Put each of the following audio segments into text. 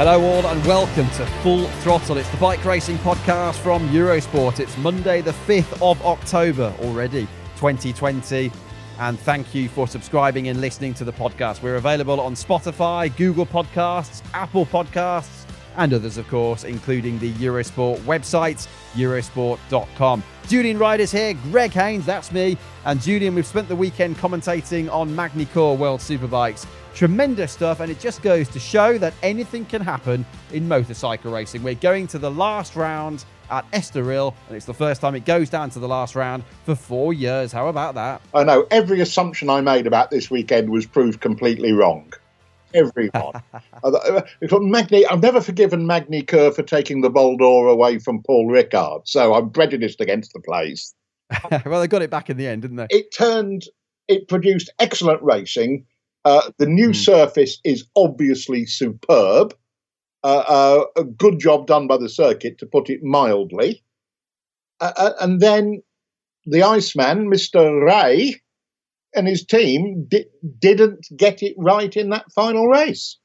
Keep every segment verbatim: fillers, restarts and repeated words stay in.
Hello all and welcome to Full Throttle. It's the bike racing podcast from Eurosport. It's Monday the fifth of October already, twenty twenty. And thank you for subscribing and listening to the podcast. We're available on Spotify, Google Podcasts, Apple Podcasts and others, of course, including the Eurosport website, eurosport dot com. Julian Ryder's here, Greg Haynes, that's me. And Julian, we've spent the weekend commentating on Magny-Cours World Superbikes. Tremendous stuff, and it just goes to show that anything can happen in motorcycle racing. We're going to the last round at Estoril, and it's the first time it goes down to the last round for four years. How about that? I know. Every assumption I made about this weekend was proved completely wrong. Everyone. Magny, I've never forgiven Magny-Cours for taking the Voldor away from Paul Ricard, so I'm prejudiced against the place. Well, they got it back in the end, didn't they? It turned, it produced excellent racing. Uh, the new mm. surface is obviously superb. Uh, uh, a good job done by the circuit, to put it mildly. Uh, uh, and then the Iceman, Mister Rea, and his team di- didn't get it right in that final race.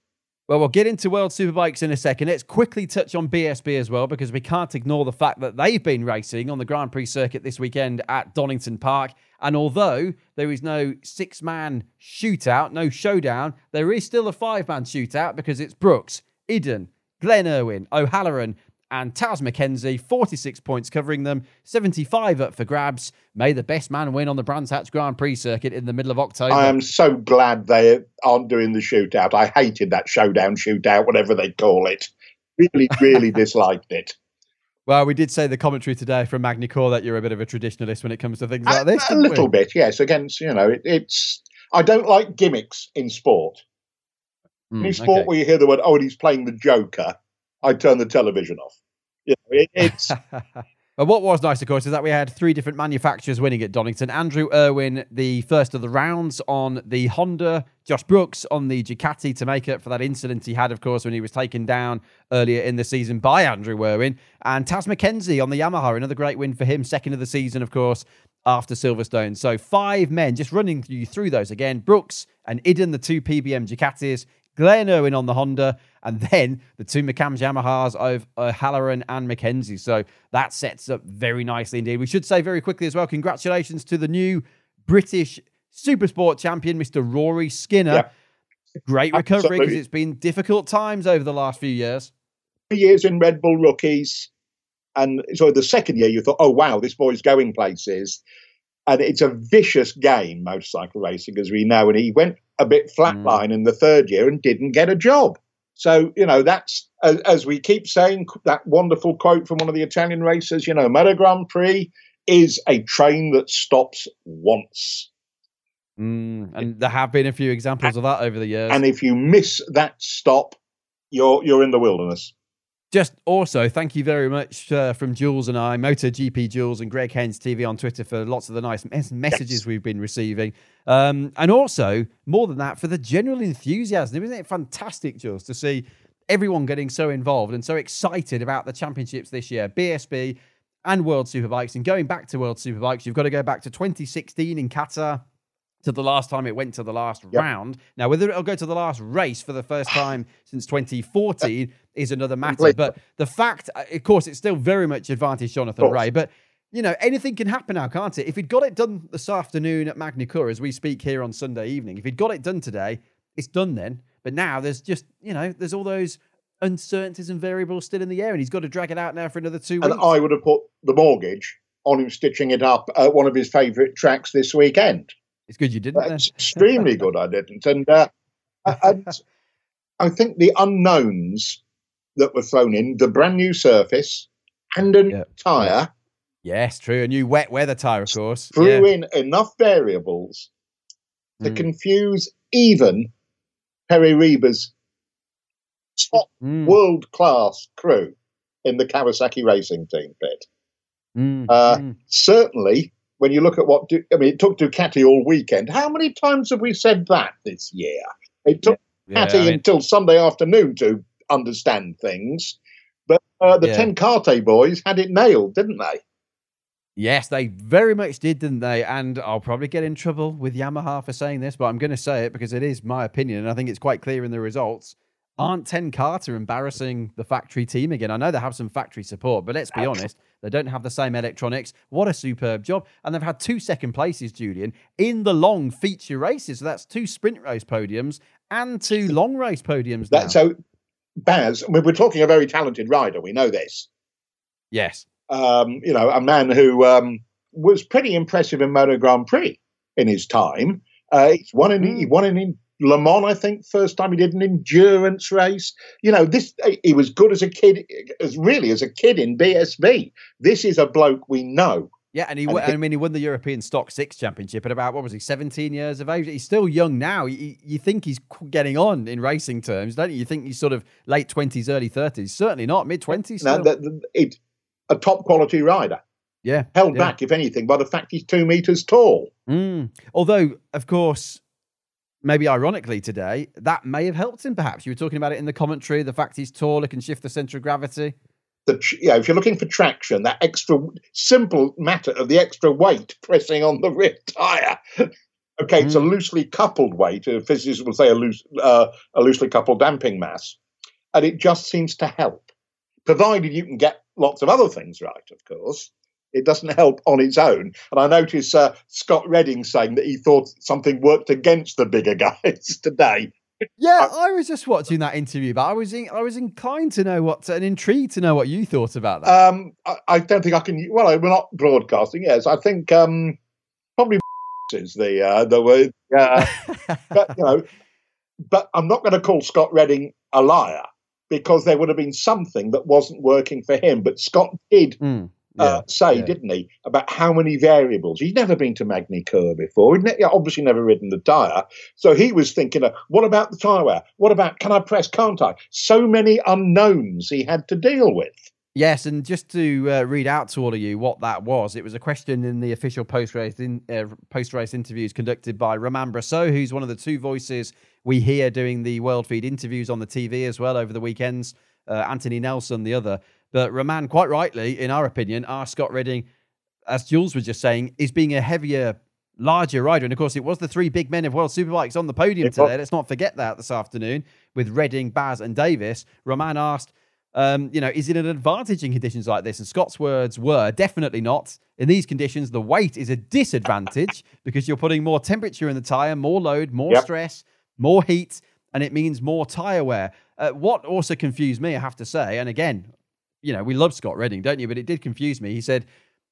Well, we'll get into World Superbikes in a second. Let's quickly touch on B S B as well, because we can't ignore the fact that they've been racing on the Grand Prix circuit this weekend at Donington Park. And although there is no six-man shootout, no showdown, there is still a five-man shootout because it's Brooks, Eden, Glen Irwin, O'Halloran and Taz McKenzie, forty-six points covering them, seventy-five up for grabs. May the best man win on the Brands Hatch Grand Prix circuit in the middle of October. I am so glad they aren't doing the shootout. I hated that showdown shootout, whatever they call it. Really, really disliked it. Well, we did say the commentary today from Magny-Cours that you're a bit of a traditionalist when it comes to things like a, this. A little we? bit, yes. Against, you know, it, it's... I don't like gimmicks in sport. Mm, in sport okay. where you hear the word, oh, and he's playing the Joker, I turn the television off. You know, it, it's... But what was nice, of course, is that we had three different manufacturers winning at Donington. Andrew Irwin, the first of the rounds on the Honda, Josh Brooks on the Ducati to make up for that incident he had, of course, when he was taken down earlier in the season by Andrew Irwin. And Taz McKenzie on the Yamaha, another great win for him, second of the season, of course, after Silverstone. So five men, just running you through those again. Brooks and Iden, the two P B M Ducatis, Glen Irwin on the Honda, and then the two McCams Yamahas of O'Halloran and McKenzie. So that sets up very nicely indeed. We should say very quickly as well, congratulations to the new British Supersport champion, Mister Rory Skinner. Yeah. Great recovery, because it's been difficult times over the last few years. Three years in Red Bull rookies, and so the second year you thought, oh, wow, this boy's going places. And it's a vicious game, motorcycle racing, as we know. And he went a bit flatline mm. in the third year and didn't get a job. So, you know, that's, as, as we keep saying, that wonderful quote from one of the Italian racers, you know, Moto Grand Prix is a train that stops once. Mm, and there have been a few examples of that over the years. And if you miss that stop, you're you're in the wilderness. Just also, thank you very much uh, from Jules and I, MotoGP Jules and Greg Hens T V on Twitter for lots of the nice mes- messages yes. we've been receiving. Um, and also, more than that, for the general enthusiasm. Isn't it fantastic, Jules, to see everyone getting so involved and so excited about the championships this year, B S B and World Superbikes. And going back to World Superbikes, you've got to go back to twenty sixteen in Qatar to the last time it went to the last yep. round. Now, whether it'll go to the last race for the first time since twenty fourteen is another matter. But the fact, of course, it's still very much advantage Jonathan Rea. But you know, anything can happen now, can't it? If he'd got it done this afternoon at Magny-Cours, as we speak here on Sunday evening, if he'd got it done today, it's done then. But now there's just, you know, there's all those uncertainties and variables still in the air, and he's got to drag it out now for another two weeks. And I would have put the mortgage on him stitching it up at one of his favourite tracks this weekend. It's good you didn't. That's extremely good I didn't. And, uh, and I think the unknowns that were thrown in, the brand new surface and a yeah. tyre. Yes, true. A new wet weather tyre, of course. Threw yeah. in enough variables to mm. confuse even Perry Reba's top mm. world-class crew in the Kawasaki racing team pit. Mm. Uh, mm. Certainly, when you look at what, du- I mean, it took Ducati all weekend. How many times have we said that this year? It took yeah. Ducati yeah, I mean, until Sunday afternoon to understand things, but uh, the yeah. Ten Kate boys had it nailed, didn't they? Yes, they very much did, didn't they? And I'll probably get in trouble with Yamaha for saying this, but I'm going to say it because it is my opinion, and I think it's quite clear in the results. Aren't Ten Kate embarrassing the factory team again? I know they have some factory support, but let's be honest, they don't have the same electronics. What a superb job. And they've had two second places, Julian, in the long feature races. So that's two sprint race podiums and two long race podiums now. That's so, Baz, we're talking a very talented rider. We know this. Yes. Um, you know, a man who um, was pretty impressive in Moto Grand Prix in his time. Uh, he's won in, mm. he won in, in Le Mans, I think, first time he did an endurance race. You know, this he was good as a kid, as really as a kid in B S B. This is a bloke we know. Yeah, and he, and I mean, he won the European Stock Six Championship at about, what was he, seventeen years of age? He's still young now. You, you think he's getting on in racing terms, don't you? You think he's sort of late twenties, early thirties. Certainly not, mid-twenties. No, the, the, it, a top-quality rider. Yeah. Held yeah. back, if anything, by the fact he's two metres tall. Mm. Although, of course, maybe ironically today, that may have helped him, perhaps. You were talking about it in the commentary, the fact he's taller, can shift the centre of gravity. The, you know, if you're looking for traction, that extra simple matter of the extra weight pressing on the rear tyre. Okay, mm. it's a loosely coupled weight. A physicist will say a, loose, uh, a loosely coupled damping mass. And it just seems to help, provided you can get lots of other things right, of course. It doesn't help on its own. And I notice uh, Scott Redding saying that he thought something worked against the bigger guys today. Yeah, I was just watching that interview, but I was in, I was inclined to know what, and intrigued to know what you thought about that. Um, I, I don't think I can. Well, we're not broadcasting. Yes, I think um, probably is the uh, the word. Uh, but you know, but I'm not going to call Scott Redding a liar because there would have been something that wasn't working for him. But Scott did. Mm. Yeah, uh, say, yeah. didn't he, about how many variables. He'd never been to Magny-Cours before. He'd ne- obviously never ridden the tyre. So he was thinking, uh, what about the tyre wear? What about, can I press, can't I? So many unknowns he had to deal with. Yes, and just to uh, read out to all of you what that was, it was a question in the official post-race in, uh, post-race interviews conducted by Romain Brasso, who's one of the two voices we hear doing the World Feed interviews on the T V as well over the weekends. Uh, Anthony Nelson, the other. But Romain, quite rightly, in our opinion, asked Scott Redding, as Jules was just saying, is being a heavier, larger rider. And, of course, it was the three big men of World Superbikes on the podium it today. Was. Let's not forget that this afternoon with Redding, Baz and Davis. Romain asked, um, you know, is it an advantage in conditions like this? And Scott's words were, definitely not. In these conditions, the weight is a disadvantage because you're putting more temperature in the tyre, more load, more yep. stress, more heat, and it means more tyre wear. Uh, what also confused me, I have to say, and again, you know, we love Scott Redding, don't you? But it did confuse me. He said,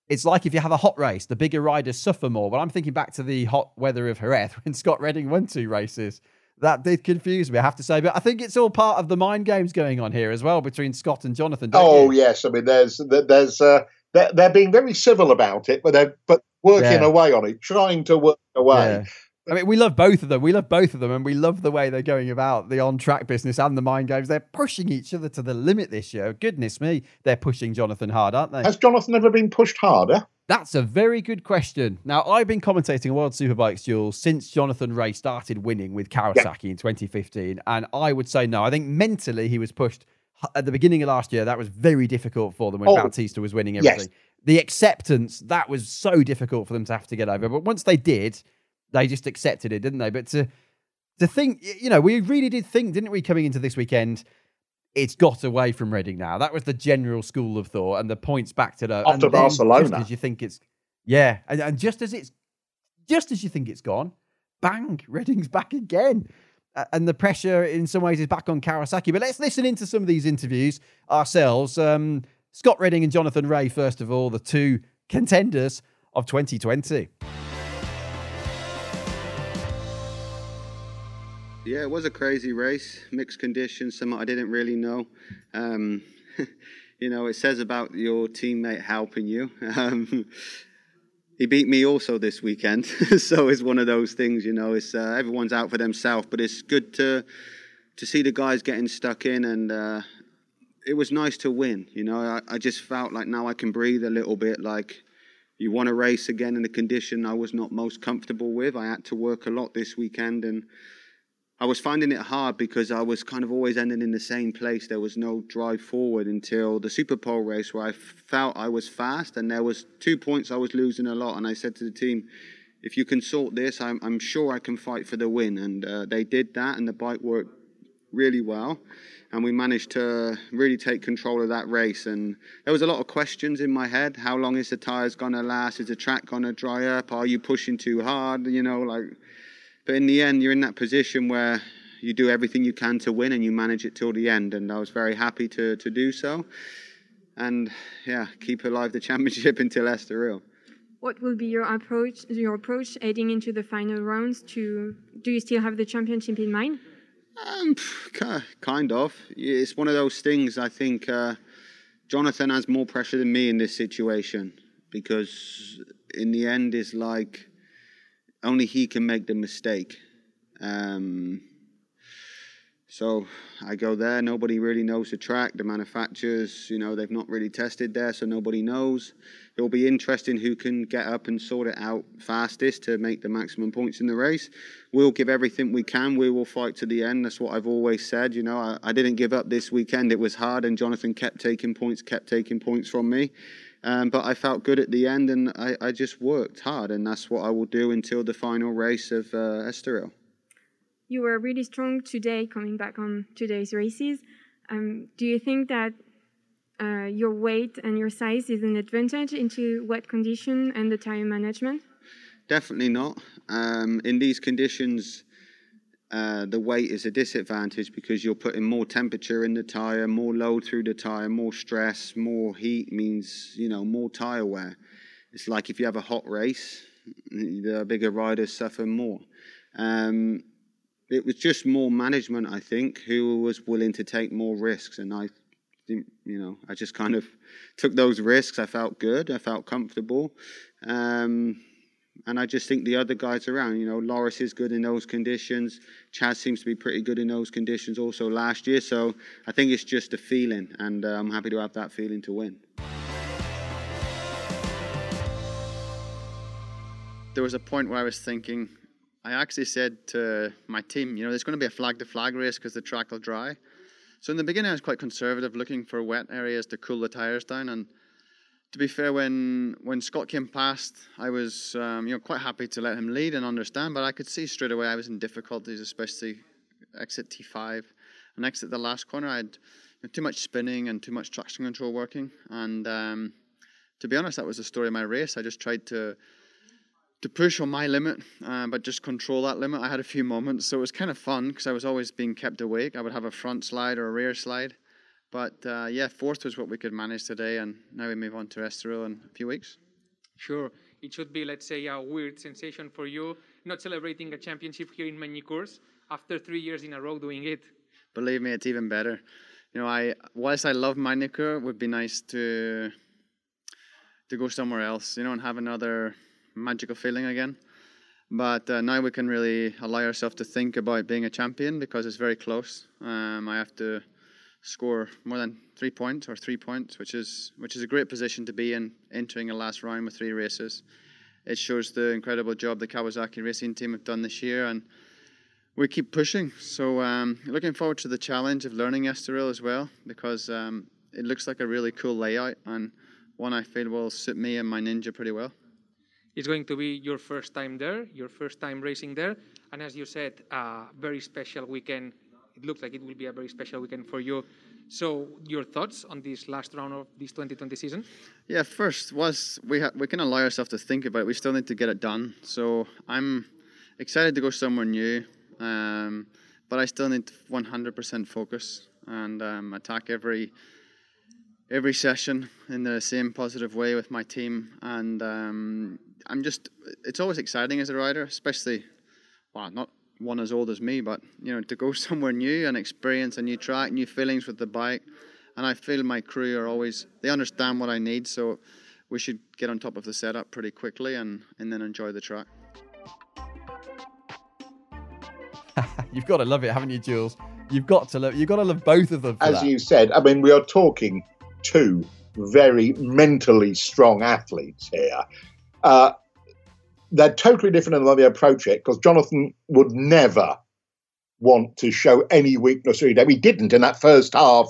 it's like if you have a hot race, the bigger riders suffer more. Well, I'm thinking back to the hot weather of Jerez when Scott Redding won two races. That did confuse me, I have to say. But I think it's all part of the mind games going on here as well between Scott and Jonathan. Oh, you? yes. I mean, there's, there's, uh, they're, they're being very civil about it, but they're but working yeah. away on it, trying to work away. Yeah. I mean, we love both of them. We love both of them, and we love the way they're going about the on-track business and the mind games. They're pushing each other to the limit this year. Goodness me, they're pushing Jonathan hard, aren't they? Has Jonathan ever been pushed harder? That's a very good question. Now, I've been commentating World Superbikes, Jules, since Jonathan Rea started winning with Kawasaki yep. in twenty fifteen, and I would say no. I think mentally he was pushed at the beginning of last year. That was very difficult for them when oh, Bautista was winning everything. Yes. The acceptance, that was so difficult for them to have to get over. But once they did, they just accepted it, didn't they? But to to think, you know, we really did think, didn't we, coming into this weekend, it's got away from Reading now. That was the general school of thought, and the points back to the after Barcelona. Just as you think it's yeah, and, and just as it's just as you think it's gone, bang, Reading's back again, uh, and the pressure in some ways is back on Kawasaki. But let's listen into some of these interviews ourselves. Um, Scott Redding and Jonathan Rea, first of all, the two contenders of twenty twenty. Yeah, it was a crazy race, mixed conditions, something I didn't really know. Um, you know, it says about your teammate helping you. Um, he beat me also this weekend, so it's one of those things, you know, it's uh, everyone's out for themselves, but it's good to to see the guys getting stuck in, and uh, it was nice to win, you know. I, I just felt like now I can breathe a little bit, like you want to race again in a condition I was not most comfortable with. I had to work a lot this weekend, and I was finding it hard because I was kind of always ending in the same place. There was no drive forward until the Superpole race, where I felt I was fast and there was two points I was losing a lot. And I said to the team, if you can sort this, I'm, I'm sure I can fight for the win. And uh, they did that, and the bike worked really well. And we managed to really take control of that race. And there was a lot of questions in my head. How long is the tyres going to last? Is the track going to dry up? Are you pushing too hard? You know, like... But in the end, you're in that position where you do everything you can to win and you manage it till the end. And I was very happy to, to do so. And, yeah, keep alive the championship until Estoril. What will be your approach your approach heading into the final rounds? To Do you still have the championship in mind? Um, kind of. It's one of those things, I think. Uh, Jonathan has more pressure than me in this situation, because in the end it's like... only he can make the mistake. Um, so I go there. Nobody really knows the track. The manufacturers, you know, they've not really tested there, so nobody knows. It'll be interesting who can get up and sort it out fastest to make the maximum points in the race. We'll give everything we can. We will fight to the end. That's what I've always said. You know, I, I didn't give up this weekend. It was hard, and Jonathan kept taking points, kept taking points from me. Um, but I felt good at the end, and I, I just worked hard, and that's what I will do until the final race of uh, Estoril. You were really strong today, coming back on today's races. Um, do you think that uh, your weight and your size is an advantage into wet condition and the tire management? Definitely not. Um, in these conditions, uh, the weight is a disadvantage because you're putting more temperature in the tire, more load through the tire, more stress, more heat means, you know, more tire wear. It's like if you have a hot race, the bigger riders suffer more. Um, it was just more management, I think, who was willing to take more risks, and I didn't, you know, I just kind of took those risks. I felt good, I felt comfortable. Um, And I just think the other guys around, you know, Loris is good in those conditions. Chaz seems to be pretty good in those conditions also last year. So I think it's just a feeling, and uh, I'm happy to have that feeling to win. There was a point where I was thinking, I actually said to my team, you know, there's going to be a flag-to-flag race because the track will dry. So in the beginning, I was quite conservative, looking for wet areas to cool the tires down. And to be fair, when, when Scott came past, I was um, you know, quite happy to let him lead and understand, but I could see straight away I was in difficulties, especially exit T five and exit the last corner. I had you know, too much spinning and too much traction control working, and um, to be honest, that was the story of my race. I just tried to to push on my limit, uh, but just control that limit. I had a few moments, so it was kind of fun because I was always being kept awake. I would have a front slide or a rear slide. But uh, yeah, fourth was what we could manage today, and now we move on to Estoril in a few weeks. Sure. It should be, let's say, a weird sensation for you, not celebrating a championship here in Magny-Cours after three years in a row doing it. Believe me, it's even better. You know, I whilst I love Magny-Cours, it would be nice to to go somewhere else, you know, and have another magical feeling again. But uh, now we can really allow ourselves to think about being a champion because it's very close. Um, I have to score more than three points or three points, which is which is a great position to be in, entering a last round with three races. It shows the incredible job the Kawasaki racing team have done this year, and we keep pushing. So um, looking forward to the challenge of learning Estoril as well, because um, it looks like a really cool layout and one I feel will suit me and my Ninja pretty well. It's going to be your first time there, your first time racing there, and as you said, a very special weekend. It looks like it will be a very special weekend for you. So your thoughts on this last round of this twenty twenty season? Yeah, first was we ha- we can allow ourselves to think about it. We still need to get it done. So I'm excited to go somewhere new, um, but I still need one hundred percent focus and um, attack every every session in the same positive way with my team. And um, I'm just, it's always exciting as a rider, especially, well, not one as old as me, but you know, to go somewhere new and experience a new track, new feelings with the bike. And I feel my crew are always, they understand what I need, so we should get on top of the setup pretty quickly and and then enjoy the track. You've got to love it, haven't you, Jules? You've got to love, you've got to love both of them for as that. You said, I mean, we are talking two very mentally strong athletes here. uh They're totally different in the way they approach it, because Jonathan would never want to show any weakness. He didn't in that first half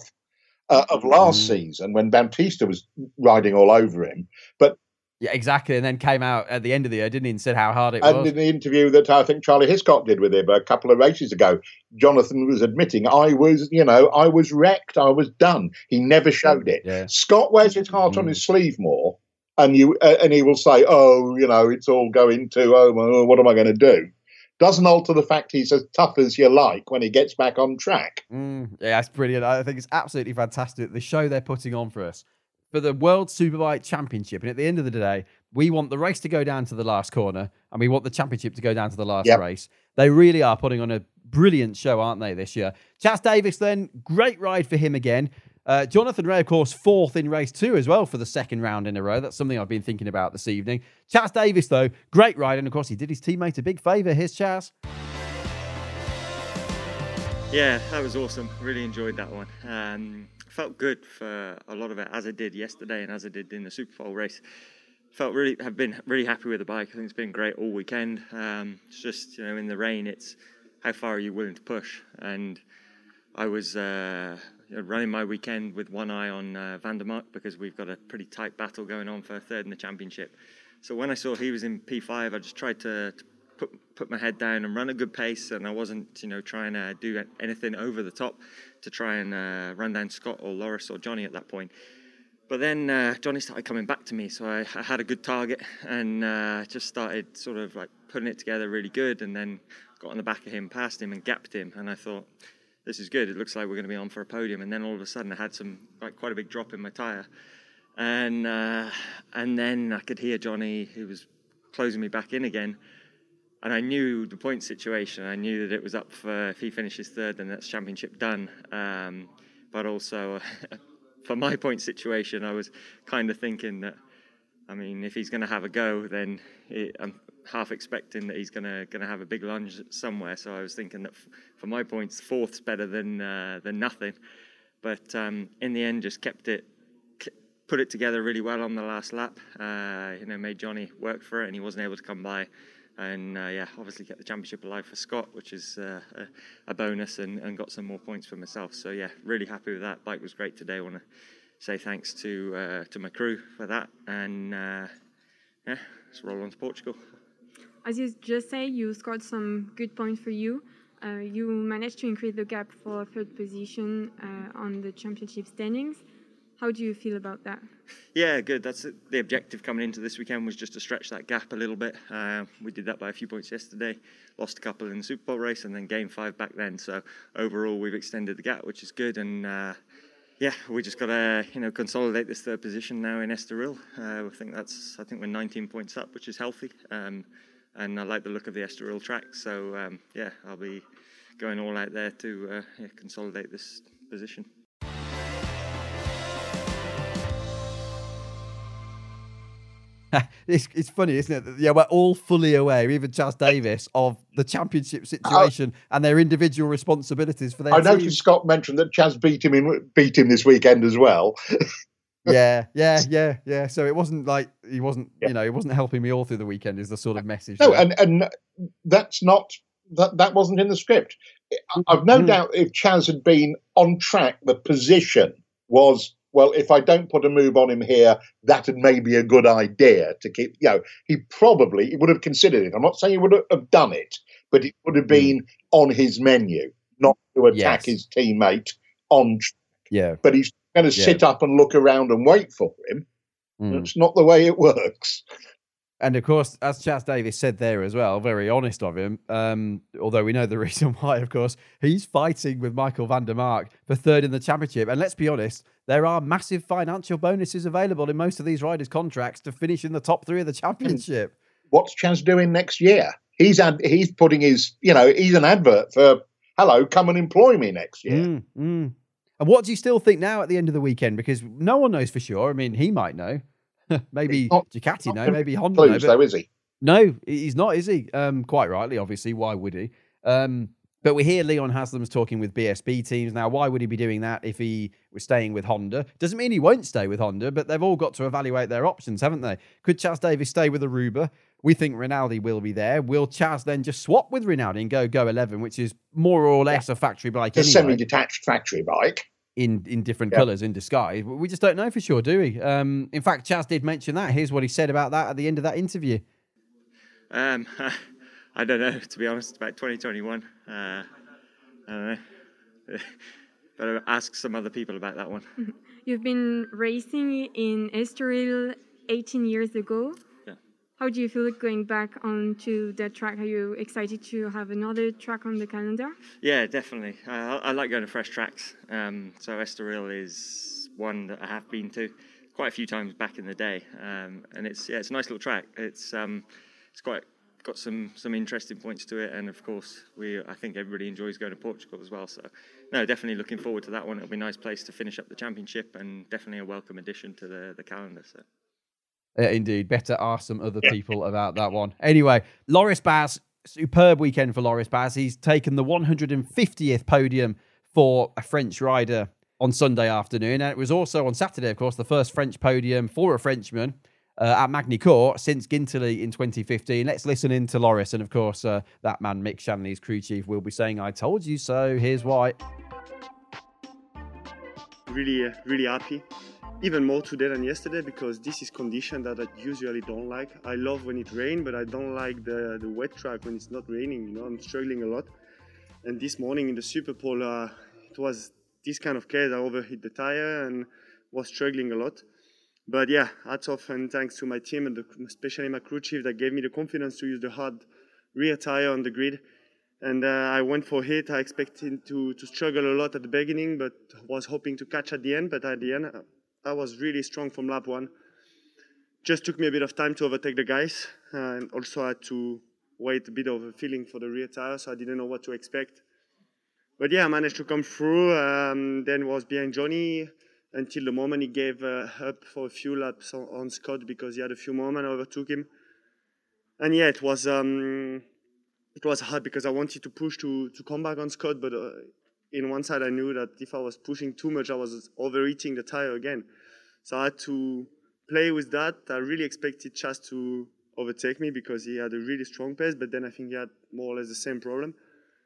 uh, of last mm. season when Bautista was riding all over him. But yeah, exactly. And then came out at the end of the year, didn't he, and said how hard it and was. And in the interview that I think Charlie Hiscock did with him a couple of races ago, Jonathan was admitting, I was, you know, I was wrecked. I was done. He never showed it. Yeah. Scott wears his heart mm. on his sleeve more. And you uh, and he will say, oh, you know, it's all going to, oh, well, what am I going to do? Doesn't alter the fact he's as tough as you like when he gets back on track. Mm, yeah, that's brilliant. I think it's absolutely fantastic, the show they're putting on for us for the World Superbike Championship. And at the end of the day, we want the race to go down to the last corner and we want the championship to go down to the last yep. race. They really are putting on a brilliant show, aren't they, this year? Chaz Davis then, great ride for him again. Uh, Jonathan Rea, of course, fourth in race two as well for the second round in a row. That's something I've been thinking about this evening. Chaz Davis, though, great ride. And, of course, he did his teammate a big favour. Here's Chaz. Yeah, that was awesome. Really enjoyed that one. Um, felt good for a lot of it, as I did yesterday and as I did in the Superpole race. Felt really, have been really happy with the bike. I think it's been great all weekend. Um, it's just, you know, in the rain, it's how far are you willing to push? And I was... Uh, running my weekend with one eye on uh, Van der Mark, because we've got a pretty tight battle going on for third in the championship. So when I saw he was in P five, I just tried to, to put put my head down and run a good pace, and I wasn't, you know, trying to do anything over the top to try and uh, run down Scott or Loris or Johnny at that point. But then uh, Johnny started coming back to me, so I, I had a good target and uh, just started sort of like putting it together really good, and then got on the back of him, passed him and gapped him, and I thought, this is good. It looks like we're going to be on for a podium. And then all of a sudden I had some like quite a big drop in my tyre. And uh, and then I could hear Johnny, who was closing me back in again. And I knew the point situation. I knew that it was up for, if he finishes third, then that's championship done. Um, but also for my point situation, I was kind of thinking that, I mean, if he's going to have a go, then it, I'm half expecting that he's going to going to have a big lunge somewhere. So I was thinking that f- for my points, fourth's better than uh, than nothing. But um, in the end, just kept it, k- put it together really well on the last lap. Uh, you know, made Johnny work for it, and he wasn't able to come by. And uh, yeah, obviously kept the championship alive for Scott, which is uh, a, a bonus, and, and got some more points for myself. So yeah, really happy with that. Bike was great today. I want to say thanks to uh, to my crew for that, and uh, yeah, let's roll on to Portugal. As you just say, you scored some good points for you. Uh, you managed to increase the gap for third position uh, on the championship standings. How do you feel about that? Yeah, good. That's it. The objective coming into this weekend was just to stretch that gap a little bit. Uh, we did that by a few points yesterday, lost a couple in the Superpole race, and then gained five back then. So overall, we've extended the gap, which is good, and. Uh, Yeah, we just got to, you know, consolidate this third position now in Estoril. Uh, I think that's, I think we're nineteen points up, which is healthy. Um, and I like the look of the Estoril track. So, um, yeah, I'll be going all out there to uh, yeah, consolidate this position. It's, it's funny, isn't it? Yeah, we're all fully aware, even Chaz Davis, of the championship situation uh, and their individual responsibilities for their. I noticed team. Scott mentioned that Chaz beat him in, beat him this weekend as well. yeah, yeah, yeah, yeah. So it wasn't like he wasn't, yeah. you know, he wasn't helping me all through the weekend. Is the sort of message? No, there. and and that's not that that wasn't in the script. I've no mm. doubt if Chaz had been on track, the position was. Well, if I don't put a move on him here, that may be a good idea to keep, you know, he probably he would have considered it. I'm not saying he would have done it, but it would have been on his menu, not to attack yes. his teammate on track. Yeah. But he's going to yeah. sit up and look around and wait for him. Mm. That's not the way it works. And of course, as Chaz Davis said there as well, very honest of him, um, although we know the reason why, of course, he's fighting with Michael van der Mark for third in the championship. And let's be honest, there are massive financial bonuses available in most of these riders' contracts to finish in the top three of the championship. What's Chaz doing next year? He's ad- he's putting his, you know, he's an advert for, hello, come and employ me next year. Mm, mm. And what do you still think now at the end of the weekend? Because no one knows for sure. I mean, he might know. Maybe not, Ducati, no. Maybe Honda, no. Though, is he? No, he's not, is he? Um, quite rightly, obviously. Why would he? Um, but we hear Leon Haslam's talking with B S B teams now. Why would he be doing that if he was staying with Honda? Doesn't mean he won't stay with Honda, but they've all got to evaluate their options, haven't they? Could Chaz Davis stay with Aruba? We think Rinaldi will be there. Will Chaz then just swap with Rinaldi and go go eleven, which is more or less yeah. a factory bike, a anyway. semi-detached factory bike. in in different yeah. colours, in disguise. We just don't know for sure, do we? Um, in fact, Chaz did mention that. Here's what he said about that at the end of that interview. Um, I, I don't know, to be honest, about twenty twenty-one. Uh, I don't know. Better ask some other people about that one. You've been racing in Estoril eighteen years ago. Yeah. How do you feel going back onto that track? Are you excited to have another track on the calendar? Yeah, definitely. Uh, I, I like going to fresh tracks. Um, so Estoril is one that I have been to quite a few times back in the day, um, and it's yeah, it's a nice little track. It's um, it's quite got some some interesting points to it, and of course we I think everybody enjoys going to Portugal as well. So no, definitely looking forward to that one. It'll be a nice place to finish up the championship, and definitely a welcome addition to the the calendar. So. Uh, indeed, better ask some other people about that one. Anyway, Loris Baz, superb weekend for Loris Baz. He's taken the one hundred fiftieth podium for a French rider on Sunday afternoon. And it was also on Saturday, of course, the first French podium for a Frenchman uh, at Magny-Cours since Ginterli in twenty fifteen. Let's listen in to Loris. And of course, uh, that man, Mick Shanley's crew chief, will be saying, I told you so, here's why. Really, uh, really happy. Even more today than yesterday, because this is condition that I usually don't like. I love when it rains, but I don't like the, the wet track when it's not raining. You know, I'm struggling a lot. And this morning in the Superpole, uh, it was this kind of case. I overheat the tire and was struggling a lot. But yeah, hats off and thanks to my team, and the, especially my crew chief that gave me the confidence to use the hard rear tire on the grid. And uh, I went for it. I expected to, to struggle a lot at the beginning, but was hoping to catch at the end. But at the end, I, I was really strong from lap one. Just took me a bit of time to overtake the guys, uh, and also had to wait a bit of a feeling for the rear tire, so I didn't know what to expect. But yeah, I managed to come through, um, then was behind Johnny until the moment he gave uh, up for a few laps on, on Scott, because he had a few moments, I overtook him. And yeah, it was um, it was hard because I wanted to push to, to come back on Scott, but uh, in one side, I knew that if I was pushing too much, I was overheating the tire again. So I had to play with that. I really expected Chaz to overtake me because he had a really strong pace, but then I think he had more or less the same problem.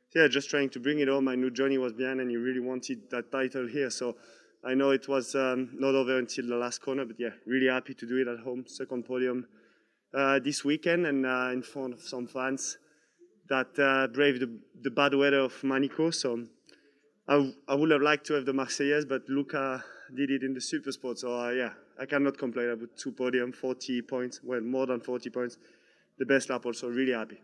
So yeah, just trying to bring it home. I knew Johnny was behind and he really wanted that title here. So I know it was um, not over until the last corner, but yeah, really happy to do it at home. Second podium uh, this weekend, and uh, in front of some fans that uh, braved the, the bad weather of Magny-Cours. So I, w- I would have liked to have the Marseillaise, but Luca did it in the Supersport. So, uh, yeah, I cannot complain about two podium, forty points, well, more than forty points. The best lap also, really happy.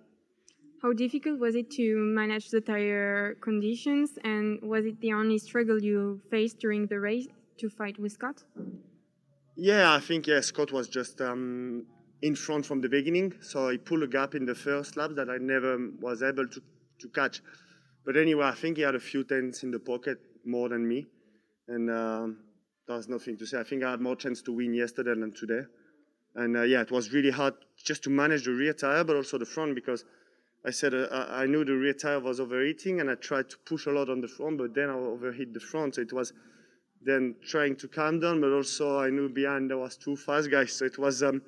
How difficult was it to manage the tyre conditions? And was it the only struggle you faced during the race to fight with Scott? Yeah, I think, yeah, Scott was just um, in front from the beginning. So he pulled a gap in the first lap that I never was able to, to catch. But anyway, I think he had a few tenths in the pocket more than me. And um, there's nothing to say. I think I had more chance to win yesterday than today. And uh, yeah, it was really hard just to manage the rear tire, but also the front, because I said uh, I knew the rear tire was overheating and I tried to push a lot on the front, but then I overheat the front. So it was then trying to calm down, but also I knew behind there was two fast guys. So it was um,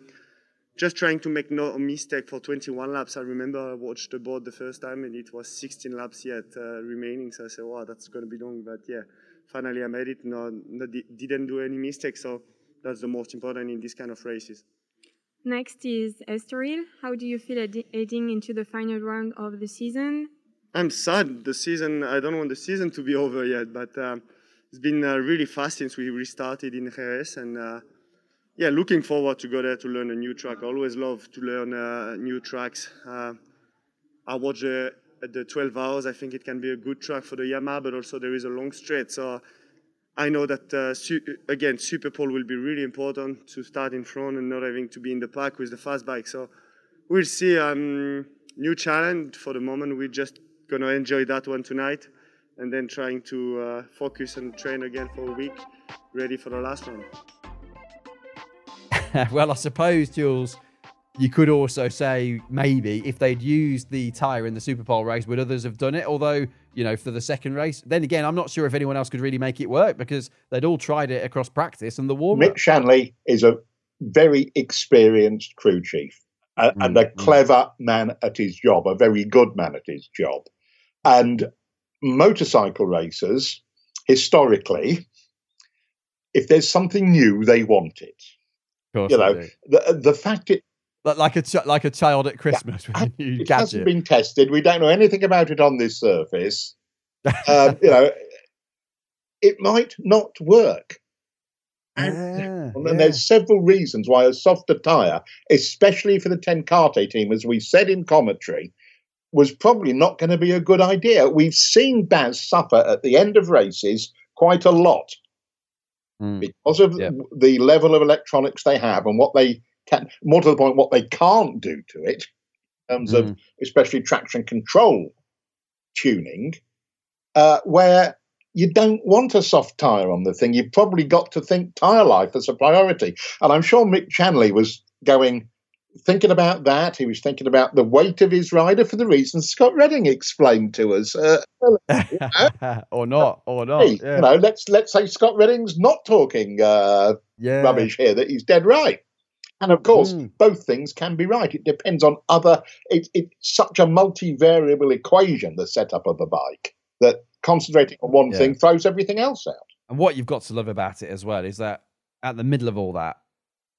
just trying to make no mistake for twenty-one laps. I remember I watched the board the first time and it was sixteen laps yet uh, remaining. So I said, wow, that's going to be long. But yeah, finally I made it. No, no, didn't do any mistakes. So that's the most important in this kind of races. Next is Estoril. How do you feel ad- heading into the final round of the season? I'm sad. The season, I don't want the season to be over yet. But um, it's been uh, really fast since we restarted in Jerez, and uh, yeah, looking forward to go there to learn a new track. I always love to learn uh, new tracks. Uh, I watch uh, the twelve hours. I think it can be a good track for the Yamaha, but also there is a long straight. So I know that, uh, su- again, Superpole will be really important to start in front and not having to be in the pack with the fast bike. So we'll see. Um, new challenge for the moment. We're just going to enjoy that one tonight, and then trying to uh, focus and train again for a week, ready for the last one. Well, I suppose, Jules, you could also say maybe if they'd used the tyre in the Superpole race, would others have done it? Although, you know, for the second race, then again, I'm not sure if anyone else could really make it work because they'd all tried it across practice and the warm-up. Mick Shanley is a very experienced crew chief uh, mm-hmm. and a clever man at his job, a very good man at his job. And motorcycle racers, historically, if there's something new, they want it. Of course, you know, the, the fact it like a ch- like a child at Christmas. Yeah, with a new it gadget. Hasn't been tested. We don't know anything about it on this surface. um, you know, it might not work. Ah, and yeah. There's several reasons why a softer tyre, especially for the Ten Kate team, as we said in commentary, was probably not going to be a good idea. We've seen Baz suffer at the end of races quite a lot mm. because of yeah. the level of electronics they have and what they can, more to the point, what they can't do to it in terms mm. of especially traction control tuning, uh, where you don't want a soft tyre on the thing. You've probably got to think tyre life as a priority. And I'm sure Mick Shanley was going, thinking about that. He was thinking about the weight of his rider for the reasons Scott Redding explained to us. Uh, you know, or not, or not. Hey, yeah. You know, let's let's say Scott Redding's not talking uh, yeah. rubbish here, that he's dead right. And of course, mm. both things can be right. It depends on other, it, it's such a multivariable equation, the setup of the bike, that concentrating on one yeah. thing throws everything else out. And what you've got to love about it as well is that at the middle of all that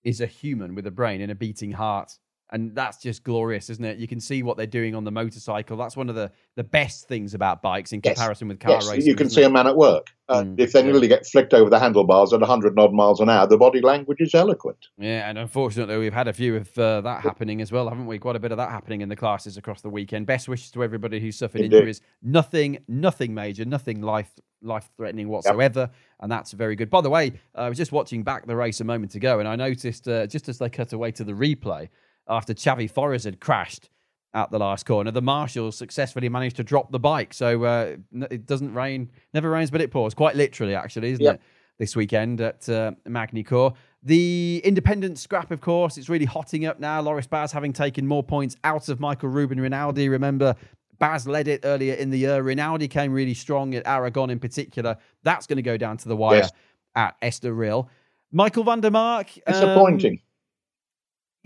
is a human with a brain and a beating heart. And that's just glorious, isn't it? You can see what they're doing on the motorcycle. That's one of the, the best things about bikes in yes. comparison with car yes. racing. You can see it? a man at work. Uh, mm, if they yeah. really get flicked over the handlebars at a hundred and odd miles an hour, the body language is eloquent. Yeah, and unfortunately, we've had a few of uh, that happening as well, haven't we? Quite a bit of that happening in the classes across the weekend. Best wishes to everybody who suffered Indeed. injuries. Nothing, nothing major, nothing life life-threatening whatsoever, yep. and that's very good. By the way, I was just watching back the race a moment ago, and I noticed uh, just as they cut away to the replay, after Chavi Forrest had crashed at the last corner, the marshals successfully managed to drop the bike. So uh, it doesn't rain, never rains, but it pours, quite literally, actually, isn't yep. it? This weekend at uh, Magny-Cours. The independent scrap, of course, it's really hotting up now. Loris Baz having taken more points out of Michael Rubin Rinaldi. Remember, Baz led it earlier in the year. Rinaldi came really strong at Aragon in particular. That's going to go down to the wire yes. at Estoril. Michael van der Mark. Disappointing. Um,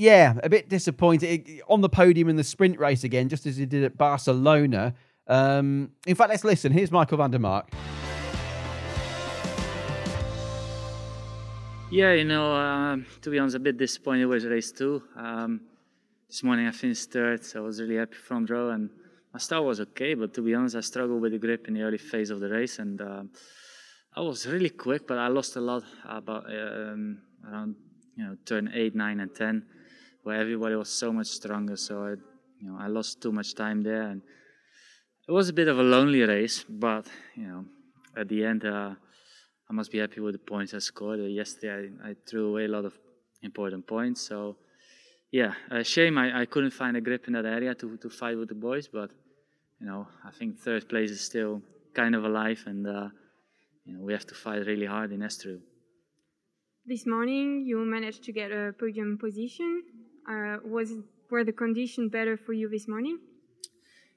Yeah, a bit disappointed. On the podium in the sprint race again, just as he did at Barcelona. Um, in fact, let's listen. Here's Michael van der Mark. Yeah, you know, uh, to be honest, a bit disappointed with race two. Um, this morning I finished third, so I was really happy front row. And my start was okay, but to be honest, I struggled with the grip in the early phase of the race. And uh, I was really quick, but I lost a lot about um, around, you know, turn eight, nine and ten. Where everybody was so much stronger, so I, you know, I lost too much time there, and it was a bit of a lonely race. But you know, at the end, uh, I must be happy with the points I scored. Uh, yesterday, I, I threw away a lot of important points. So, yeah, a shame I, I couldn't find a grip in that area to to fight with the boys. But you know, I think third place is still kind of alive, and uh, you know, we have to fight really hard in Estoril. This morning, you managed to get a podium position. Uh, was were the conditions better for you this morning?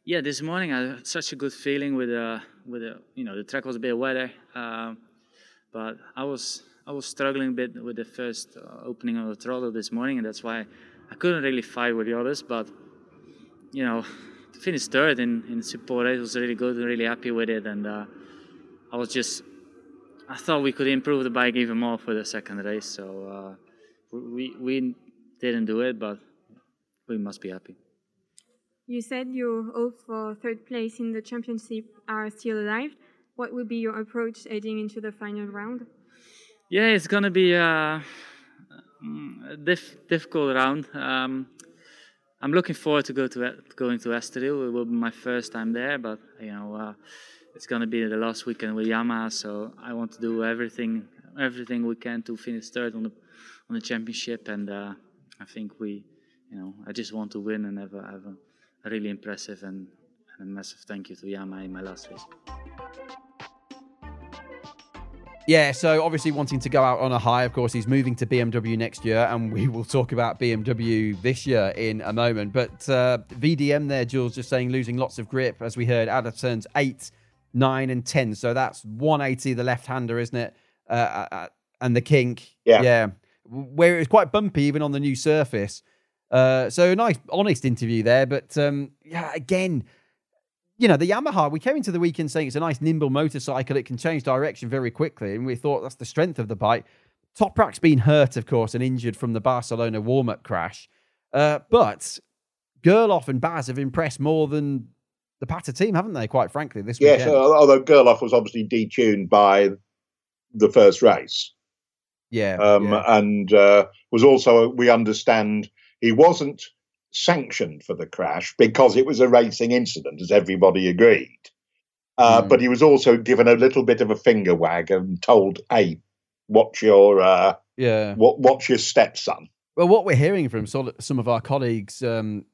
Yeah, this morning I had such a good feeling with uh with uh, you know, the track was a bit wetter, um, but I was I was struggling a bit with the first uh, opening of the throttle this morning, and that's why I couldn't really fight with the others. But you know, to finish third in in Superpole was really good, really happy with it, and uh, I was just I thought we could improve the bike even more for the second race, so uh, we we. Didn't do it, but we must be happy. You said your hopes for third place in the championship are still alive. what would be your approach heading into the final round? Yeah, it's going to be a, a diff, difficult round. Um, I'm looking forward to go to going to Estoril. It will be my first time there, but you know, uh, it's going to be the last weekend with Yamaha, so I want to do everything everything we can to finish third on the on the championship, and uh, I think we, you know, I just want to win and have a, have a really impressive and, and a massive thank you to Yamaha in my last race. Yeah, so obviously wanting to go out on a high. Of course, he's moving to B M W next year, and we will talk about B M W this year in a moment. But uh, V D M there, Jules, just saying losing lots of grip, as we heard, out of turns eight, nine, and ten. So that's one eighty, the left-hander, isn't it? Uh, and the kink. Yeah. yeah. Where it was quite bumpy, even on the new surface. Uh, so a nice, honest interview there. But um, yeah, again... You know, the Yamaha, we came into the weekend saying it's a nice nimble motorcycle. It can change direction very quickly. And we thought that's the strength of the bike. Toprak's been hurt, of course, and injured from the Barcelona warm-up crash. Uh, but Gerloff and Baz have impressed more than the Pata team, haven't they, quite frankly, this weekend? Yes, although Gerloff was obviously detuned by the first race. Yeah. Um, yeah. And uh, was also, we understand, he wasn't sanctioned for the crash because it was a racing incident, as everybody agreed. Uh, mm. But he was also given a little bit of a finger wag and told, "Hey, watch your uh, yeah, w- watch your stepson." Well, what we're hearing from some of our colleagues um,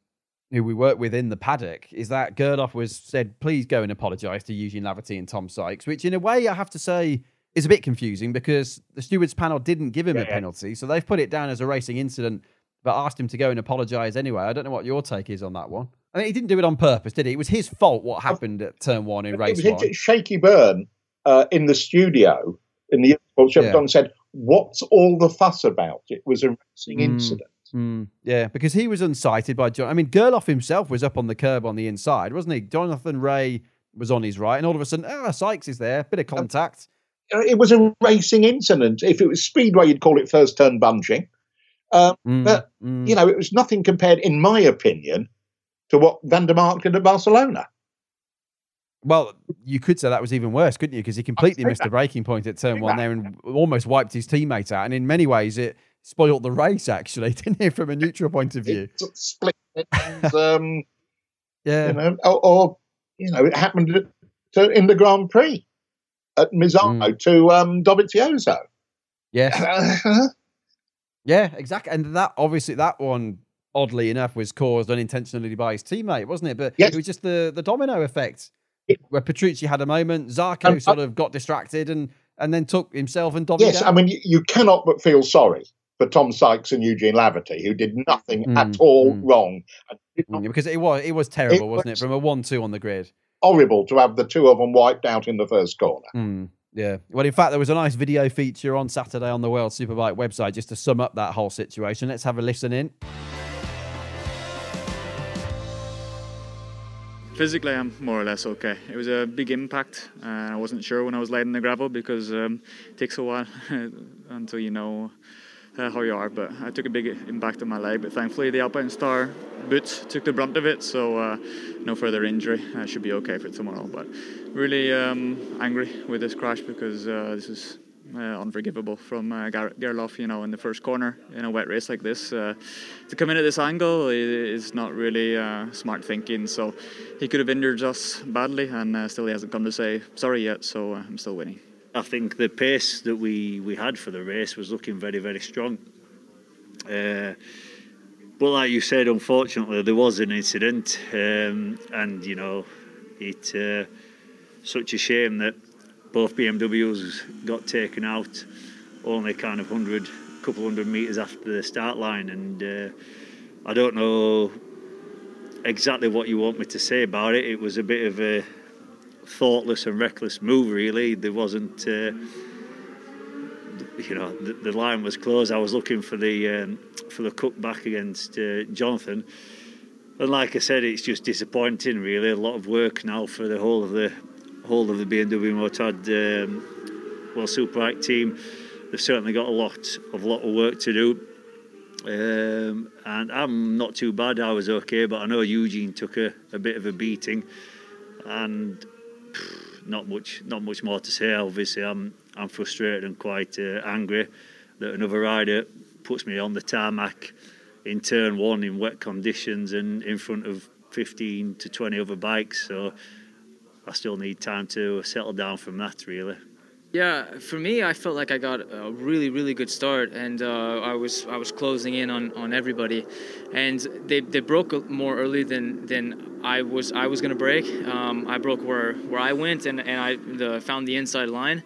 who we work with in the paddock is that Gerloff was said, "Please go and apologise to Eugene Laverty and Tom Sykes," which, in a way, I have to say, is a bit confusing because the stewards panel didn't give him yeah, a penalty, so they've put it down as a racing incident, but asked him to go and apologise anyway. I don't know what your take is on that one. I mean, he didn't do it on purpose, did he? It was his fault what happened at turn one in race one. Shaky Byrne uh, in the studio, in the Eurosport chef, yeah. said, "What's all the fuss about? It was a racing mm, incident." Mm, yeah, because he was unsighted by John. I mean, Gerloff himself was up on the curb on the inside, wasn't he? Jonathan Rea was on his right, and all of a sudden, ah, oh, Sykes is there, bit of contact. Uh, it was a racing incident. If it was speedway, you'd call it first turn bunching. Um, mm, but, mm. you know, it was nothing compared, in my opinion, to what van der Mark did at Barcelona. Well, you could say that was even worse, couldn't you? Because he completely missed that. the breaking point at turn one that. there and almost wiped his teammate out. And in many ways, it spoiled the race, actually, didn't it, from a neutral point of view? It split and, um, yeah. You know, or, or, you know, it happened to, in the Grand Prix at Misano mm. to um, Dovizioso. Yes. Yeah, exactly. And that, obviously, that one, oddly enough, was caused unintentionally by his teammate, wasn't it? But yes. It was just the, the domino effect where Petrucci had a moment, Zarco um, sort of got distracted and, and then took himself and Dobby Yes, down. I mean, you, you cannot but feel sorry for Tom Sykes and Eugene Laverty, who did nothing mm, at all mm. wrong. Not, because it was, it was terrible, it wasn't was it, from a one two on the grid? Horrible to have the two of them wiped out in the first corner. Mm. Yeah. Well, in fact, there was a nice video feature on Saturday on the World Superbike website just to sum up that whole situation. Let's have a listen in. Physically, I'm more or less okay. It was a big impact. Uh, I wasn't sure when I was laying in the gravel because um, it takes a while until you know uh, how you are. But I took a big impact on my leg. But thankfully, the Alpine Star boots took the brunt of it. So uh, no further injury. I should be okay for tomorrow. But... Really um, angry with this crash because uh, this is uh, unforgivable from uh, Garrett Gerloff, you know, in the first corner in a wet race like this. Uh, to come in at this angle is not really uh, smart thinking, so he could have injured us badly, and uh, still he hasn't come to say sorry yet, so uh, I'm still winning. I think the pace that we, we had for the race was looking very, very strong. Uh, but like you said, unfortunately, there was an incident, um, and, you know, it... Uh, such a shame that both B M Ws got taken out only kind of hundred, couple hundred metres after the start line, and uh, I don't know exactly what you want me to say about it. It was a bit of a thoughtless and reckless move, really. There wasn't, uh, you know, the, the line was closed. I was looking for the um, for the cut back against uh, Jonathan. And like I said, it's just disappointing, really. A lot of work now for the whole of the whole of the B M W Motard um, World Superbike team. They've certainly got a lot of lot of work to do, um, and I'm not too bad. I was okay, but I know Eugene took a, a bit of a beating, and pff, not much, not much more to say. Obviously, I'm I'm frustrated and quite uh, angry that another rider puts me on the tarmac in turn one in wet conditions and in front of fifteen to twenty other bikes. So I still need time to settle down from that, really. Yeah, for me, I felt like I got a really, really good start, and uh, I was I was closing in on, on everybody, and they, they broke more early than, than I was I was gonna break. Um, I broke where where I went, and and I the, found the inside line,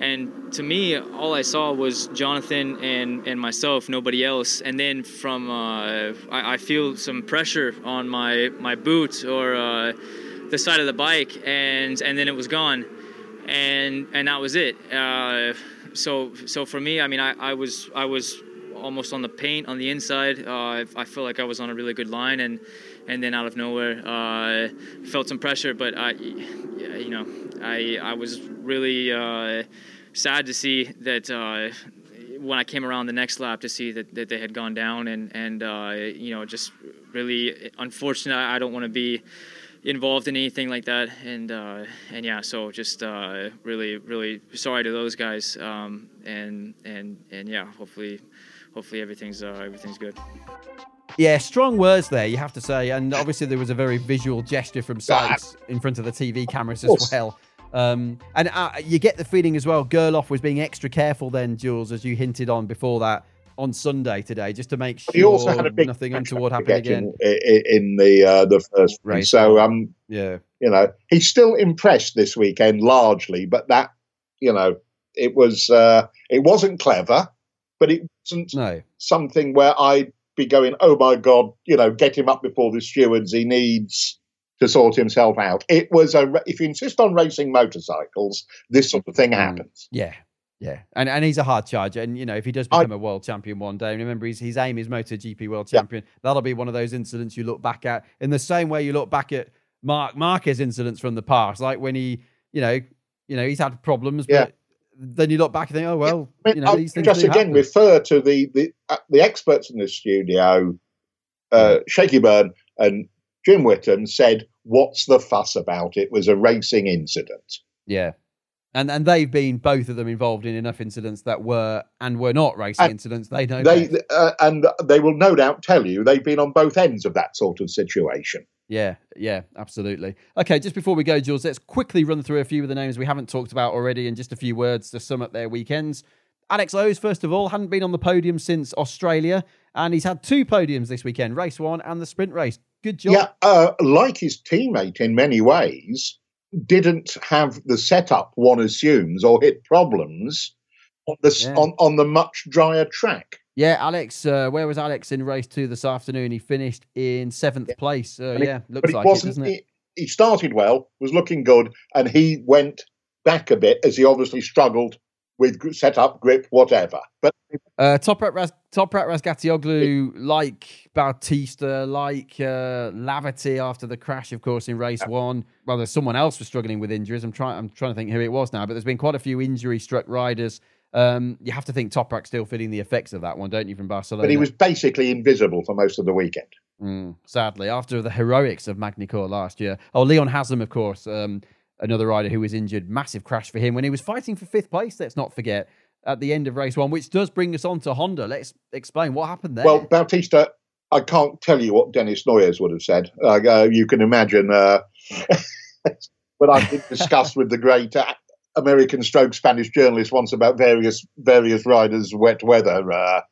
and to me, all I saw was Jonathan and, and myself, nobody else. And then from uh, I, I feel some pressure on my my boot or uh, the side of the bike, and and then it was gone. And and that was it. Uh, so so for me, I mean, I, I was I was almost on the paint on the inside. Uh, I, I felt like I was on a really good line, and and then out of nowhere, uh, felt some pressure. But I, you know, I I was really uh, sad to see that uh, when I came around the next lap to see that, that they had gone down, and and uh, you know, just really unfortunate. I don't want to be involved in anything like that, and uh, and yeah, so just uh, really, really sorry to those guys, um, and and and yeah, hopefully, hopefully everything's uh, everything's good. Yeah, strong words there, you have to say, and obviously there was a very visual gesture from Sykes in front of the T V cameras as well. Um, and uh, you get the feeling as well, Gerloff was being extra careful then, Jules, as you hinted on before that on Sunday today, just to make sure he also had a big nothing untoward happened again in, in, in the uh, the first race. So um, yeah, you know, he's still impressed this weekend largely, but that, you know, it was uh, it wasn't clever, but it wasn't no. something where I'd be going, oh my God, you know, get him up before the stewards. He needs to sort himself out. It was a if you insist on racing motorcycles, this sort of thing mm, happens. Yeah. Yeah, and and he's a hard charger, and you know, if he does become I, a world champion one day, and remember his his aim is MotoGP world champion, yeah. that'll be one of those incidents you look back at in the same way you look back at Marc Marquez incidents from the past, like when he, you know, you know he's had problems, yeah. but then you look back and think, oh well, yeah. I mean, you know, I'll these things just again happen. Refer to the the uh, the experts in the studio, uh, Shaky Byrne and Jim Whittam said, "What's the fuss about? It was a racing incident." Yeah. And and they've been, both of them, involved in enough incidents that were and were not racing and incidents. They know they uh, and they will no doubt tell you they've been on both ends of that sort of situation. Yeah, yeah, absolutely. Okay, just before we go, Jules, let's quickly run through a few of the names we haven't talked about already in just a few words to sum up their weekends. Alex Owes, first of all, hadn't been on the podium since Australia, and he's had two podiums this weekend, race one and the sprint race. Good job. Yeah, uh, like his teammate in many ways, didn't have the setup one assumes or hit problems on the yeah. on, on the much drier track. Yeah, Alex, uh, where was Alex in race two this afternoon? He finished in seventh yeah. place. Uh, yeah, it, looks but like it, wasn't, it, doesn't it? He, he started well, was looking good, and he went back a bit as he obviously struggled with setup, grip, whatever. But uh, Toprak Raz- Razgatioglu, like Bautista, like uh, Laverty after the crash, of course, in race yeah. one. Well, there's someone else was struggling with injuries. I'm trying. I'm trying to think who it was now. But there's been quite a few injury-struck riders. Um, you have to think Toprak still feeling the effects of that one, don't you, from Barcelona? But he was basically invisible for most of the weekend. Mm, sadly, after the heroics of Magny-Cours last year. Oh, Leon Haslam, of course. Um, Another rider who was injured, massive crash for him when he was fighting for fifth place, let's not forget, at the end of race one, which does bring us on to Honda. Let's explain what happened there. Well, Bautista, I can't tell you what Dennis Noyes would have said. Uh, you can imagine uh, when I've been discussed with the great American stroke Spanish journalist once about various various riders' wet weather, uh,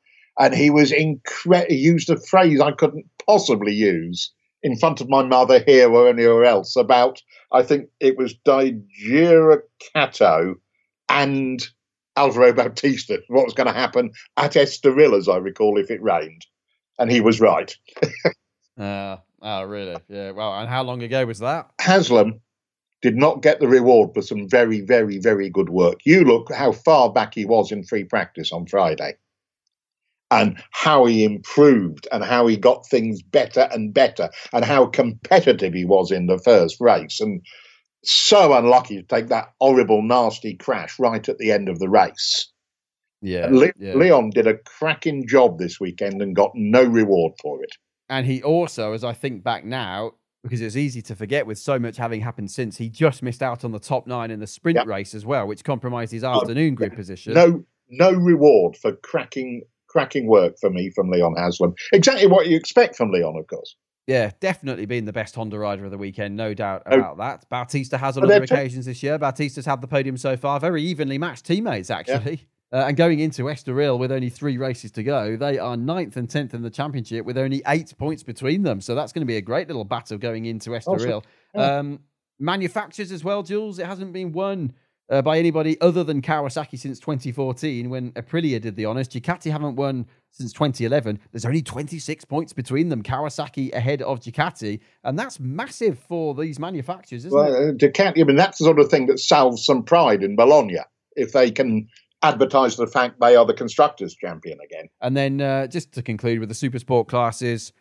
and he was incre- he used a phrase I couldn't possibly use in front of my mother here or anywhere else about, I think it was Daijiro Kato and Alvaro Bautista, what was going to happen at Estoril, as I recall, if it rained. And he was right. uh, oh, really? Yeah. Well, and how long ago was that? Haslam did not get the reward for some very, very, very good work. You look how far back he was in free practice on Friday, and how he improved and how he got things better and better and how competitive he was in the first race. And so unlucky to take that horrible, nasty crash right at the end of the race. Yeah, Le- yeah. Leon did a cracking job this weekend and got no reward for it. And he also, as I think back now, because it's easy to forget with so much having happened since. He just missed out on the top nine in the sprint yep. race as well, which compromised his afternoon oh, grid position. No, no reward for cracking cracking work for me from Leon Haslam. Exactly what you expect from Leon, of course. Yeah, definitely being the best Honda rider of the weekend, no doubt about oh. that. Bautista has on other occasions this year. Bautista's had the podium so far. Very evenly matched teammates, actually. Yeah. Uh, and going into Estoril with only three races to go, they are ninth and tenth in the championship with only eight points between them. So that's going to be a great little battle going into Estoril. Oh, yeah. um, manufacturers as well, Jules. It hasn't been won uh, by anybody other than Kawasaki since twenty fourteen when Aprilia did the honours. Ducati haven't won since twenty eleven, there's only twenty-six points between them. Kawasaki ahead of Ducati, and that's massive for these manufacturers, isn't well, it? Ducati, I mean, that's the sort of thing that salves some pride in Bologna if they can advertise the fact they are the constructors' champion again. And then uh, just to conclude with the Supersport classes,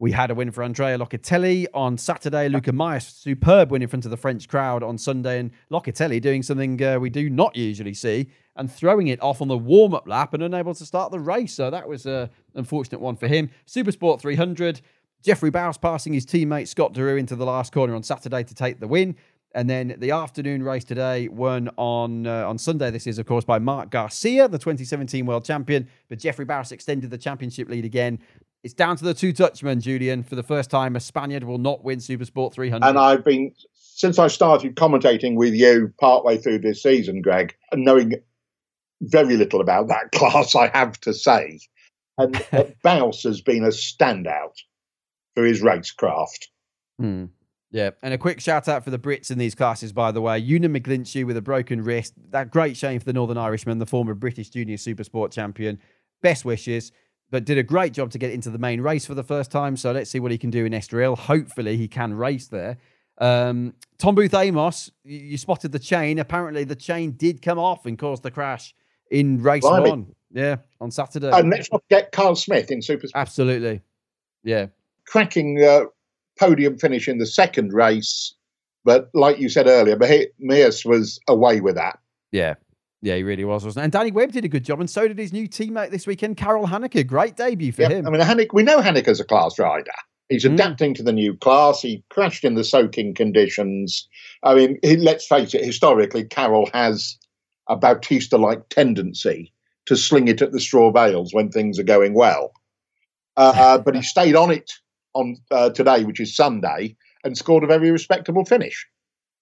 we had a win for Andrea Locatelli on Saturday. Luca Maes, superb win in front of the French crowd on Sunday. And Locatelli doing something uh, we do not usually see and throwing it off on the warm-up lap and unable to start the race. So that was an unfortunate one for him. Supersport three hundred. Geoffrey Bowes passing his teammate Scott Derue into the last corner on Saturday to take the win. And then the afternoon race today won on uh, on Sunday. This is, of course, by Mark Garcia, the twenty seventeen world champion. But Geoffrey Bowes extended the championship lead again. It's down to the two Dutchmen, Julian. For the first time, a Spaniard will not win Supersport three hundred. And I've been, since I started commentating with you partway through this season, Greg, and knowing very little about that class, I have to say. And Bouse has been a standout for his racecraft. Hmm. Yeah, and a quick shout-out for the Brits in these classes, by the way. Una McGlinchey with a broken wrist. That great shame for the Northern Irishman, the former British junior Supersport champion. Best wishes. But did a great job to get into the main race for the first time. So let's see what he can do in Estoril. Hopefully he can race there. Um, Tom Booth Amos, you, you spotted the chain. Apparently the chain did come off and caused the crash in race Blimey. one. Yeah, on Saturday. And let's not forget Carl Smith in Supersport. Absolutely. Yeah. Cracking uh, podium finish in the second race. But like you said earlier, Mears was away with that. Yeah. Yeah, he really was, wasn't he? And Danny Webb did a good job, and so did his new teammate this weekend, Carol Haneke. Great debut for yeah, him. I mean, Haneke, we know Haneke's a class rider. He's mm. adapting to the new class. He crashed in the soaking conditions. I mean, he, let's face it, historically, Carol has a Bautista-like tendency to sling it at the straw bales when things are going well. Uh, uh, but he stayed on it on uh, today, which is Sunday, and scored a very respectable finish.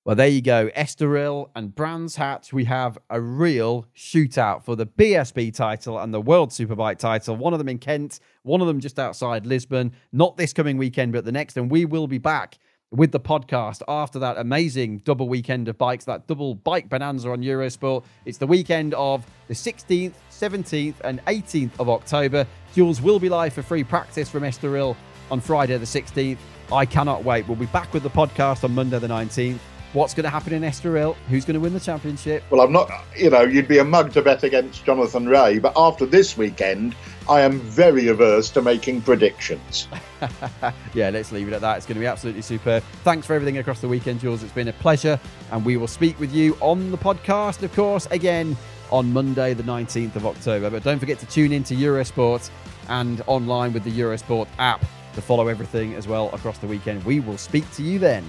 Well, there you go. Estoril and Brands Hatch. We have a real shootout for the B S B title and the World Superbike title. One of them in Kent, one of them just outside Lisbon. Not this coming weekend, but the next. And we will be back with the podcast after that amazing double weekend of bikes, that double bike bonanza on Eurosport. It's the weekend of the sixteenth, seventeenth and eighteenth of October. Jules will be live for free practice from Estoril on Friday the sixteenth. I cannot wait. We'll be back with the podcast on Monday the nineteenth. What's going to happen in Estoril? Who's going to win the championship? Well, I'm not, you know, you'd be a mug to bet against Jonathan Rea, but after this weekend, I am very averse to making predictions. Yeah, let's leave it at that. It's going to be absolutely superb. Thanks for everything across the weekend, Jules. It's been a pleasure, and we will speak with you on the podcast, of course, again on Monday, the nineteenth of October. But don't forget to tune in to Eurosport and online with the Eurosport app to follow everything as well across the weekend. We will speak to you then.